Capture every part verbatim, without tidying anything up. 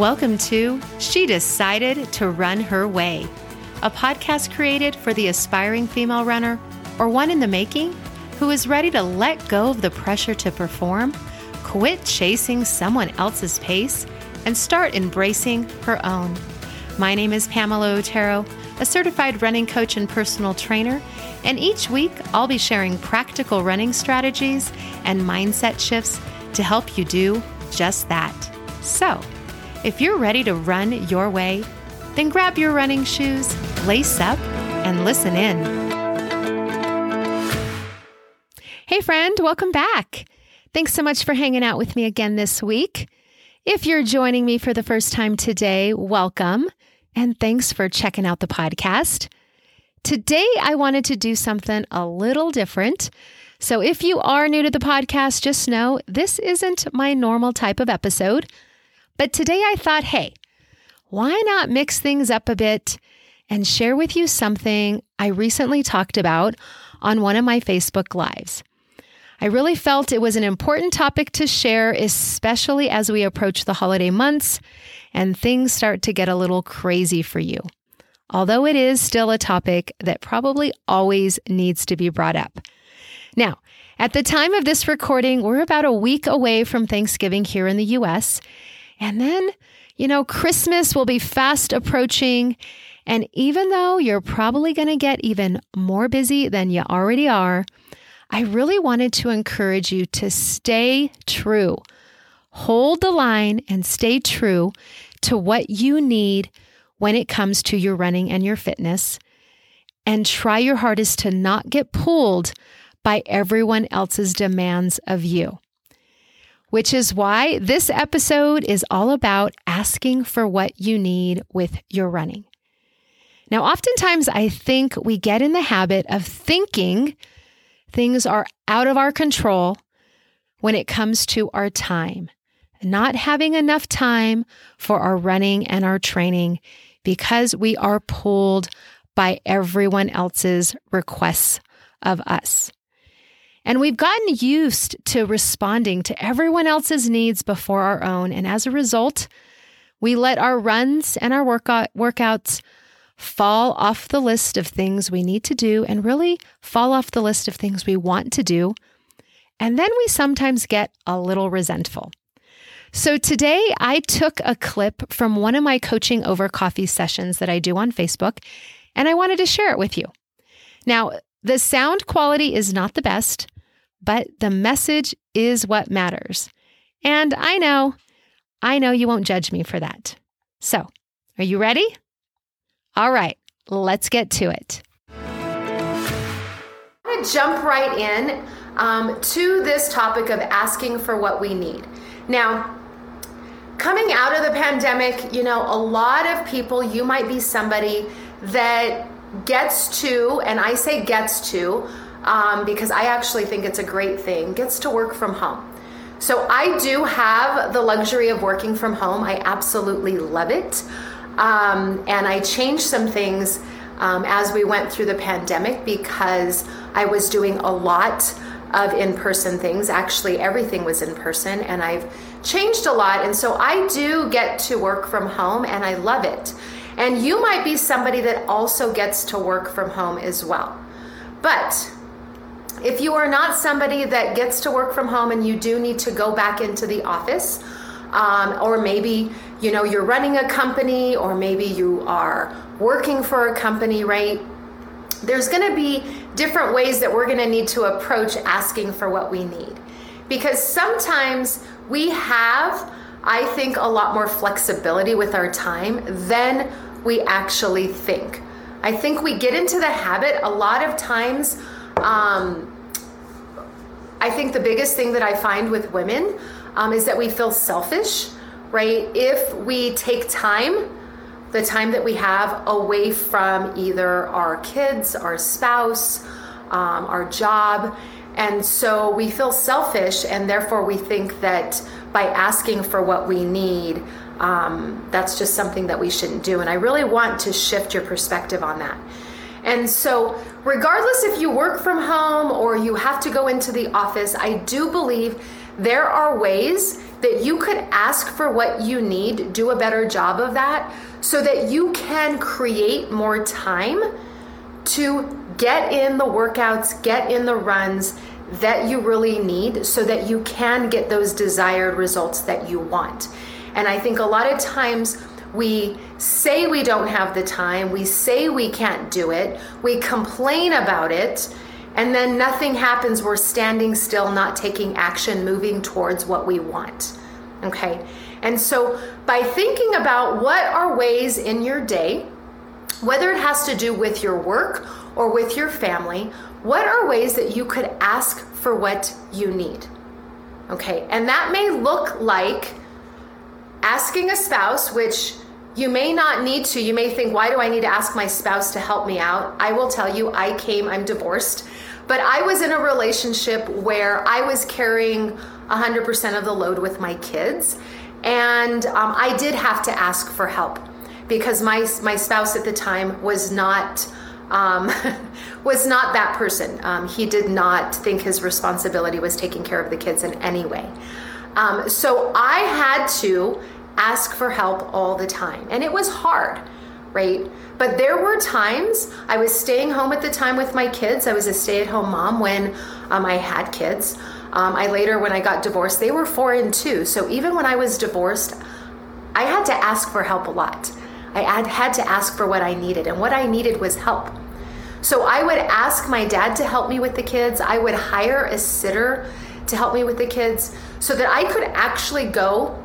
Welcome to She Decided to Run Her Way, a podcast created for the aspiring female runner or one in the making who is ready to let go of the pressure to perform, quit chasing someone else's pace, and start embracing her own. My name is Pamela Otero, a certified running coach and personal trainer, and each week I'll be sharing practical running strategies and mindset shifts to help you do just that. So, if you're ready to run your way, then grab your running shoes, lace up, and listen in. Hey friend, welcome back. Thanks so much for hanging out with me again this week. If you're joining me for the first time today, welcome, and thanks for checking out the podcast. Today, I wanted to do something a little different. So if you are new to the podcast, just know this isn't my normal type of episode. But today I thought, hey, why not mix things up a bit and share with you something I recently talked about on one of my Facebook Lives. I really felt it was an important topic to share, especially as we approach the holiday months and things start to get a little crazy for you. Although it is still a topic that probably always needs to be brought up. Now, at the time of this recording, we're about a week away from Thanksgiving here in the U S, and then, you know, Christmas will be fast approaching, and even though you're probably going to get even more busy than you already are, I really wanted to encourage you to stay true. Hold the line and stay true to what you need when it comes to your running and your fitness, and try your hardest to not get pulled by everyone else's demands of you. Which is why this episode is all about asking for what you need with your running. Now, oftentimes I think we get in the habit of thinking things are out of our control when it comes to our time, not having enough time for our running and our training because we are pulled by everyone else's requests of us. And we've gotten used to responding to everyone else's needs before our own. And as a result, we let our runs and our workout, workouts fall off the list of things we need to do and really fall off the list of things we want to do. And then we sometimes get a little resentful. So today I took a clip from one of my coaching over coffee sessions that I do on Facebook, and I wanted to share it with you. Now, the sound quality is not the best, but the message is what matters. And I know, I know you won't judge me for that. So, are you ready? All right, let's get to it. I'm going to jump right in um, to this topic of asking for what we need. Now, coming out of the pandemic, you know, a lot of people, you might be somebody that gets to, and I say gets to, um, because I actually think it's a great thing, gets to work from home. So I do have the luxury of working from home. I absolutely love it. Um, and I changed some things um, as we went through the pandemic because I was doing a lot of in-person things. Actually, everything was in person, and I've changed a lot. And so I do get to work from home, and I love it. And you might be somebody that also gets to work from home as well. But if you are not somebody that gets to work from home and you do need to go back into the office, um, or maybe, you know, you're running a company, or maybe you are working for a company, right? There's going to be different ways that we're going to need to approach asking for what we need. Because sometimes we have, I think, a lot more flexibility with our time than we actually think. I think we get into the habit a lot of times. Um, I think the biggest thing that I find with women um, is that we feel selfish, right? If we take time, the time that we have away from either our kids, our spouse, um, our job. And so we feel selfish, and therefore we think that by asking for what we need, um, that's just something that we shouldn't do. And I really want to shift your perspective on that. And so regardless if you work from home or you have to go into the office, I do believe there are ways that you could ask for what you need, do a better job of that, so that you can create more time to get in the workouts, get in the runs that you really need, so that you can get those desired results that you want. And I think a lot of times we say we don't have the time, we say we can't do it, we complain about it, and then nothing happens. We're standing still, not taking action, moving towards what we want. Okay. And so by thinking about what are ways in your day, whether it has to do with your work or with your family, what are ways that you could ask for what you need? Okay. And that may look like asking a spouse, which you may not need to. You may think, why do I need to ask my spouse to help me out? I will tell you, I came, I'm divorced, but I was in a relationship where I was carrying one hundred percent of the load with my kids. And um, I did have to ask for help because my my spouse at the time was not um, was not that person. Um, he did not think his responsibility was taking care of the kids in any way. Um, so I had to ask for help all the time. And it was hard, right? But there were times I was staying home at the time with my kids. I was a stay-at-home mom when um, I had kids. Um, I later, when I got divorced, they were four and two. So even when I was divorced, I had to ask for help a lot. I had, had to ask for what I needed, and what I needed was help. So I would ask my dad to help me with the kids. I would hire a sitter to help me with the kids so that I could actually go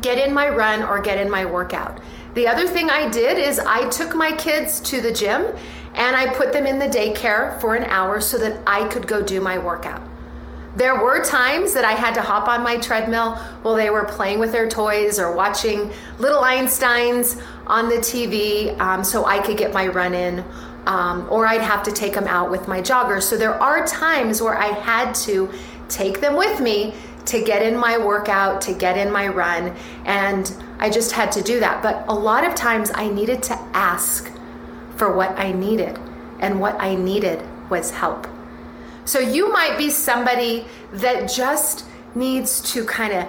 get in my run or get in my workout. The other thing I did is I took my kids to the gym and I put them in the daycare for an hour so that I could go do my workout. There were times that I had to hop on my treadmill while they were playing with their toys or watching Little Einsteins on the T V um, so I could get my run in, um, or I'd have to take them out with my jogger. So there are times where I had to take them with me to get in my workout, to get in my run, and I just had to do that. But a lot of times I needed to ask for what I needed, and what I needed was help. So you might be somebody that just needs to kind of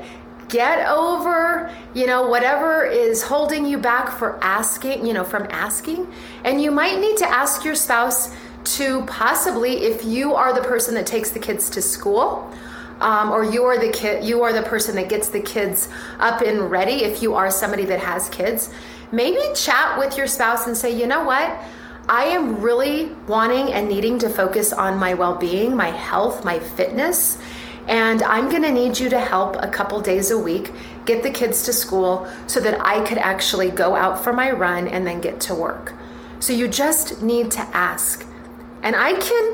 get over, you know, whatever is holding you back for asking, you know, from asking. And you might need to ask your spouse to possibly, if you are the person that takes the kids to school, Um, or you are the kid, you are the person that gets the kids up and ready. If you are somebody that has kids, maybe chat with your spouse and say, you know what? I am really wanting and needing to focus on my well-being, my health, my fitness, and I'm going to need you to help a couple days a week, get the kids to school so that I could actually go out for my run and then get to work. So you just need to ask. And I can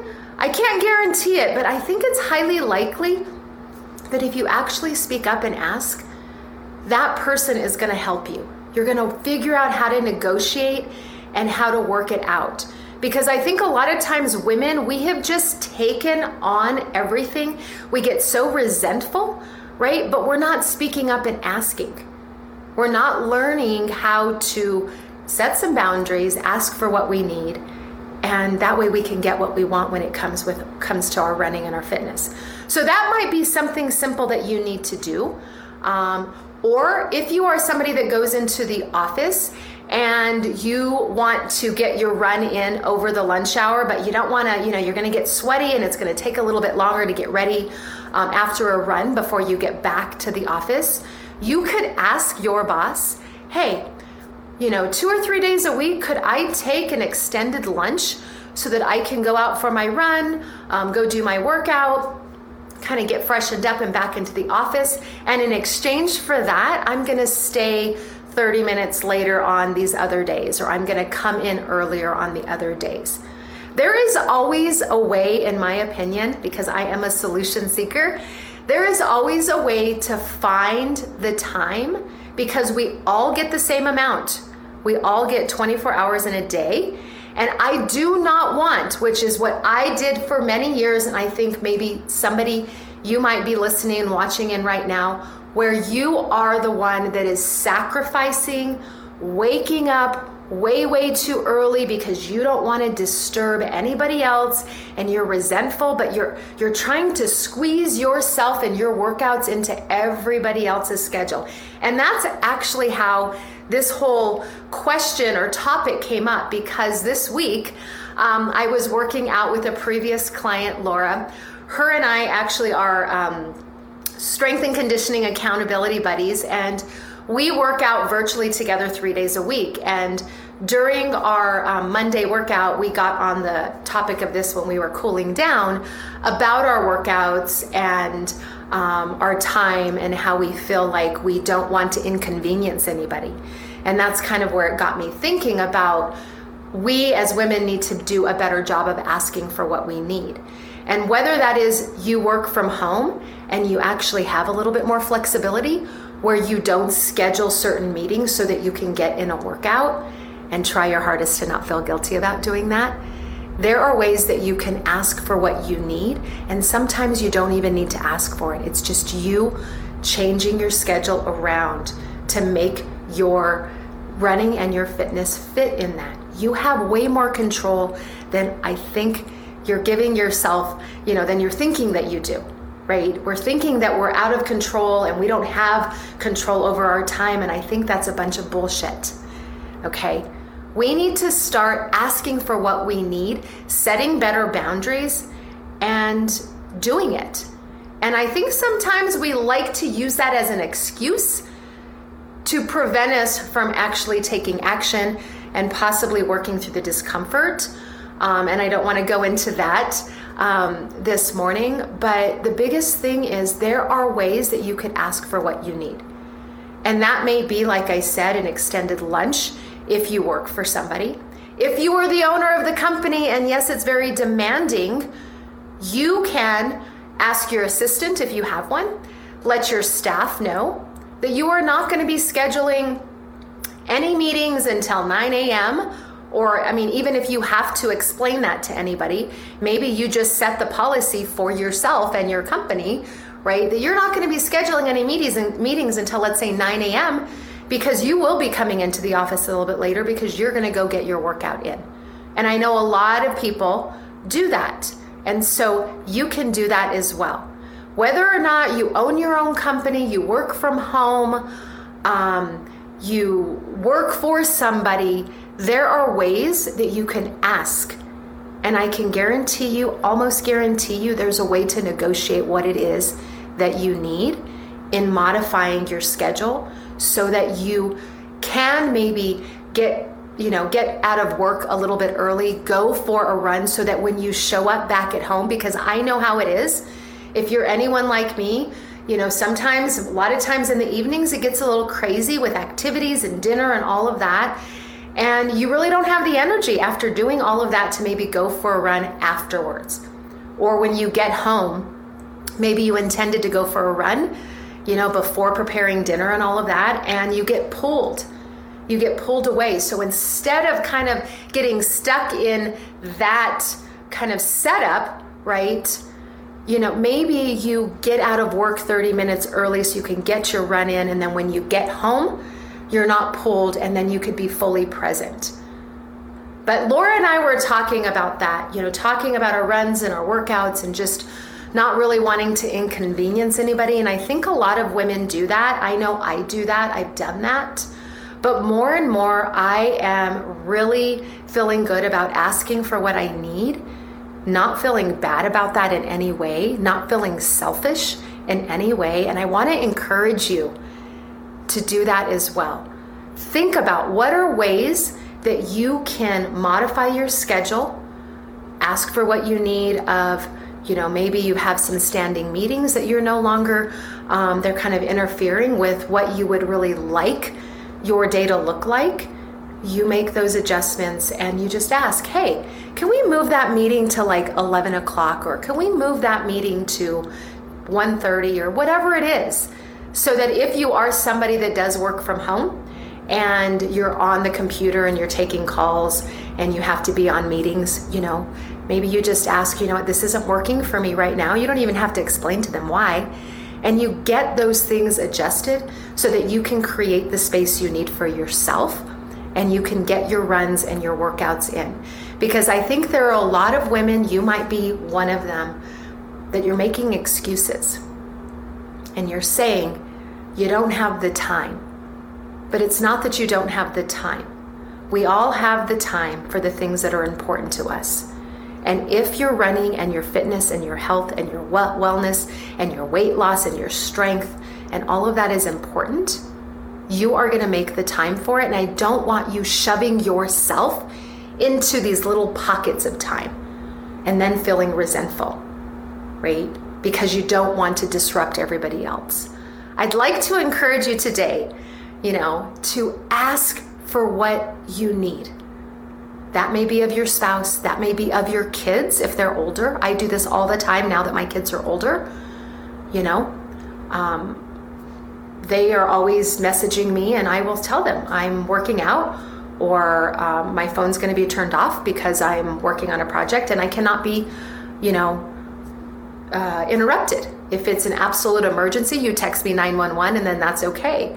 I can't guarantee it, but I think it's highly likely that if you actually speak up and ask, that person is going to help you. You're going to figure out how to negotiate and how to work it out. Because I think a lot of times women, we have just taken on everything. We get so resentful, right? But we're not speaking up and asking. We're not learning how to set some boundaries, ask for what we need. And that way we can get what we want when it comes with comes to our running and our fitness. So that might be something simple that you need to do. Um, or if you are somebody that goes into the office and you want to get your run in over the lunch hour, but you don't want to, you know, you're going to get sweaty and it's going to take a little bit longer to get ready um, after a run before you get back to the office, you could ask your boss, hey, you know, two or three days a week, could I take an extended lunch so that I can go out for my run, um, go do my workout, kind of get freshened up and back into the office. And in exchange for that, I'm going to stay thirty minutes later on these other days, or I'm going to come in earlier on the other days. There is always a way, in my opinion, because I am a solution seeker, there is always a way to find the time, because we all get the same amount. We all get twenty-four hours in a day. And I do not want, which is what I did for many years, and I think maybe somebody you might be listening and watching in right now, where you are the one that is sacrificing, waking up, way, way too early because you don't want to disturb anybody else and you're resentful, but you're you're trying to squeeze yourself and your workouts into everybody else's schedule. And that's actually how this whole question or topic came up, because this week um, I was working out with a previous client, Laura. Her and I actually are um, strength and conditioning accountability buddies, and we work out virtually together three days a week. And during our um, Monday workout, we got on the topic of this when we were cooling down about our workouts and um, our time and how we feel like we don't want to inconvenience anybody. And that's kind of where it got me thinking about we as women need to do a better job of asking for what we need. And whether that is you work from home and you actually have a little bit more flexibility, where you don't schedule certain meetings so that you can get in a workout and try your hardest to not feel guilty about doing that. There are ways that you can ask for what you need, and sometimes you don't even need to ask for it. It's just you changing your schedule around to make your running and your fitness fit in that. You have way more control than I think you're giving yourself, you know, than you're thinking that you do. Right? We're thinking that we're out of control and we don't have control over our time, and I think that's a bunch of bullshit. Okay? We need to start asking for what we need, setting better boundaries, and doing it. And I think sometimes we like to use that as an excuse to prevent us from actually taking action and possibly working through the discomfort. Um, and I don't want to go into that um, this morning, but the biggest thing is there are ways that you could ask for what you need. And that may be, like I said, an extended lunch if you work for somebody. If you are the owner of the company, and yes, it's very demanding, you can ask your assistant if you have one, let your staff know that you are not going to be scheduling any meetings until nine a.m. Or, I mean, even if you have to explain that to anybody, maybe you just set the policy for yourself and your company, right? That you're not going to be scheduling any meetings and meetings until, let's say, nine a.m. because you will be coming into the office a little bit later because you're going to go get your workout in. And I know a lot of people do that. And so you can do that as well. Whether or not you own your own company, you work from home, um, you work for somebody, there are ways that you can ask, and I can guarantee you, almost guarantee you, there's a way to negotiate what it is that you need in modifying your schedule so that you can maybe get, you know, get out of work a little bit early, go for a run so that when you show up back at home, because I know how it is, if you're anyone like me, you know, sometimes, a lot of times in the evenings, it gets a little crazy with activities and dinner and all of that. And you really don't have the energy after doing all of that to maybe go for a run afterwards. Or when you get home, maybe you intended to go for a run, you know, before preparing dinner and all of that, and you get pulled. You get pulled away. So instead of kind of getting stuck in that kind of setup, right, you know, maybe you get out of work thirty minutes early so you can get your run in, and then when you get home, you're not pulled, and then you could be fully present. But Laura and I were talking about that, you know, talking about our runs and our workouts and just not really wanting to inconvenience anybody. And I think a lot of women do that. I know I do that. I've done that. But more and more, I am really feeling good about asking for what I need, not feeling bad about that in any way, not feeling selfish in any way. And I want to encourage you to do that as well. Think about what are ways that you can modify your schedule, ask for what you need of, you know, maybe you have some standing meetings that you're no longer, um, they're kind of interfering with what you would really like your day to look like. You make those adjustments and you just ask, hey, can we move that meeting to like eleven o'clock, or can we move that meeting to one thirty, or whatever it is? So that if you are somebody that does work from home and you're on the computer and you're taking calls and you have to be on meetings, you know, maybe you just ask, you know what, this isn't working for me right now. You don't even have to explain to them why. And you get those things adjusted so that you can create the space you need for yourself and you can get your runs and your workouts in. Because I think there are a lot of women, you might be one of them, that you're making excuses. And you're saying, you don't have the time. But it's not that you don't have the time. We all have the time for the things that are important to us. And if you're running and your fitness and your health and your wellness and your weight loss and your strength and all of that is important, you are going to make the time for it. And I don't want you shoving yourself into these little pockets of time and then feeling resentful, right? Because you don't want to disrupt everybody else. I'd like to encourage you today, you know, to ask for what you need. That may be of your spouse, that may be of your kids if they're older. I do this all the time now that my kids are older, you know. Um, they are always messaging me and I will tell them I'm working out or um, my phone's gonna be turned off because I'm working on a project and I cannot be, you know, uh, interrupted. If it's an absolute emergency, you text me nine one one and then that's okay.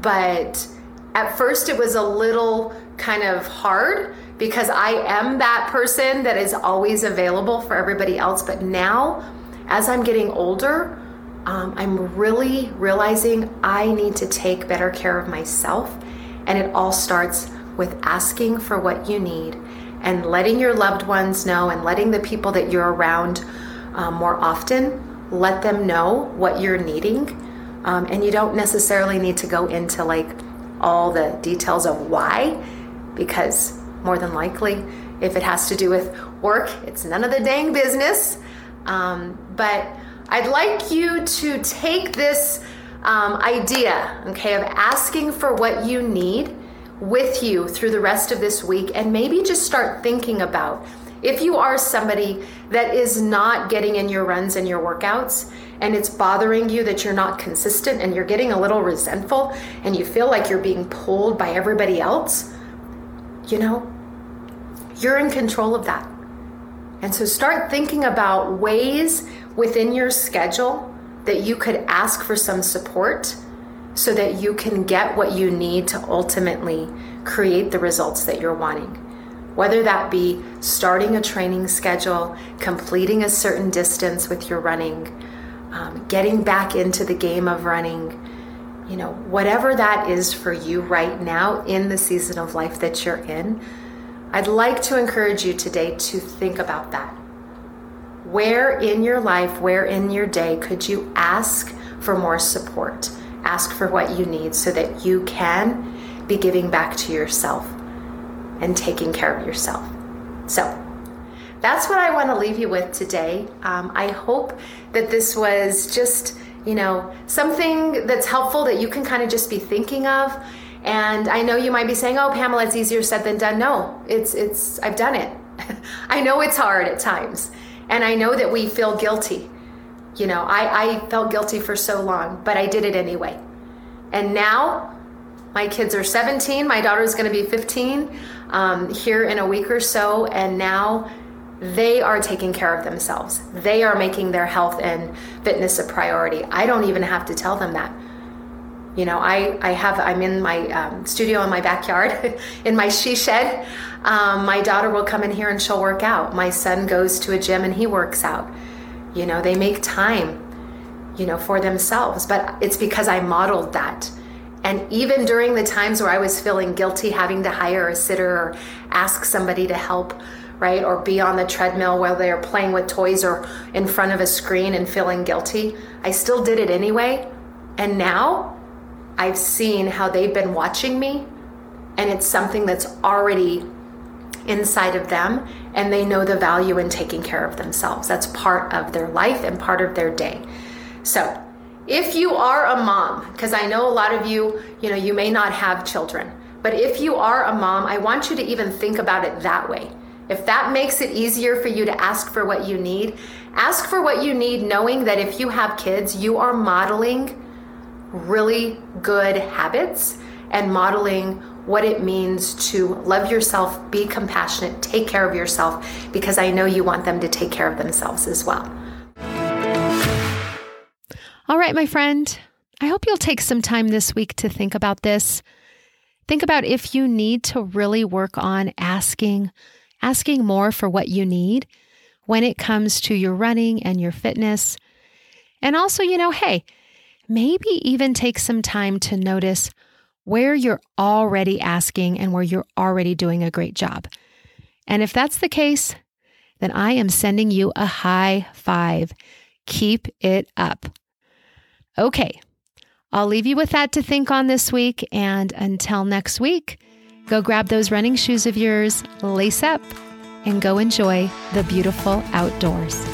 But at first it was a little kind of hard because I am that person that is always available for everybody else. But now, as I'm getting older, um, I'm really realizing I need to take better care of myself. And it all starts with asking for what you need and letting your loved ones know and letting the people that you're around um, more often, let them know what you're needing. Um, and you don't necessarily need to go into like all the details of why, because more than likely, if it has to do with work, it's none of the dang business. Um, but I'd like you to take this um, idea, okay, of asking for what you need with you through the rest of this week, and maybe just start thinking about if you are somebody that is not getting in your runs and your workouts, and it's bothering you that you're not consistent and you're getting a little resentful and you feel like you're being pulled by everybody else, you know, you're in control of that. And so start thinking about ways within your schedule that you could ask for some support so that you can get what you need to ultimately create the results that you're wanting. Whether that be starting a training schedule, completing a certain distance with your running, um, getting back into the game of running, you know, whatever that is for you right now in the season of life that you're in, I'd like to encourage you today to think about that. Where in your life, where in your day could you ask for more support? Ask for what you need so that you can be giving back to yourself and taking care of yourself. So that's what I want to leave you with today. Um, I hope that this was just, you know, something that's helpful that you can kind of just be thinking of. And I know you might be saying, oh, Pamela, it's easier said than done. No, it's, it's, I've done it. I know it's hard at times. And I know that we feel guilty. You know, I, I felt guilty for so long, but I did it anyway. And now my kids are seventeen. My daughter's going to be fifteen um, here in a week or so. And now they are taking care of themselves. They are making their health and fitness a priority. I don't even have to tell them that. You know, I, I have, I'm in my um, studio in my backyard, in my she shed. Um, my daughter will come in here and she'll work out. My son goes to a gym and he works out. You know, they make time, you know, for themselves, but it's because I modeled that. And even during the times where I was feeling guilty having to hire a sitter or ask somebody to help, right? Or be on the treadmill while they're playing with toys or in front of a screen and feeling guilty, I still did it anyway. And now I've seen how they've been watching me, and it's something that's already inside of them, and they know the value in taking care of themselves. That's part of their life and part of their day. So if you are a mom, because I know a lot of you, you know, you may not have children, but if you are a mom, I want you to even think about it that way. If that makes it easier for you to ask for what you need, ask for what you need, knowing that if you have kids, you are modeling really good habits and modeling what it means to love yourself, be compassionate, take care of yourself, because I know you want them to take care of themselves as well. All right, my friend, I hope you'll take some time this week to think about this. Think about if you need to really work on asking, asking more for what you need when it comes to your running and your fitness. And also, you know, hey, maybe even take some time to notice where you're already asking and where you're already doing a great job. And if that's the case, then I am sending you a high five. Keep it up. Okay, I'll leave you with that to think on this week. And until next week, go grab those running shoes of yours, lace up, and go enjoy the beautiful outdoors.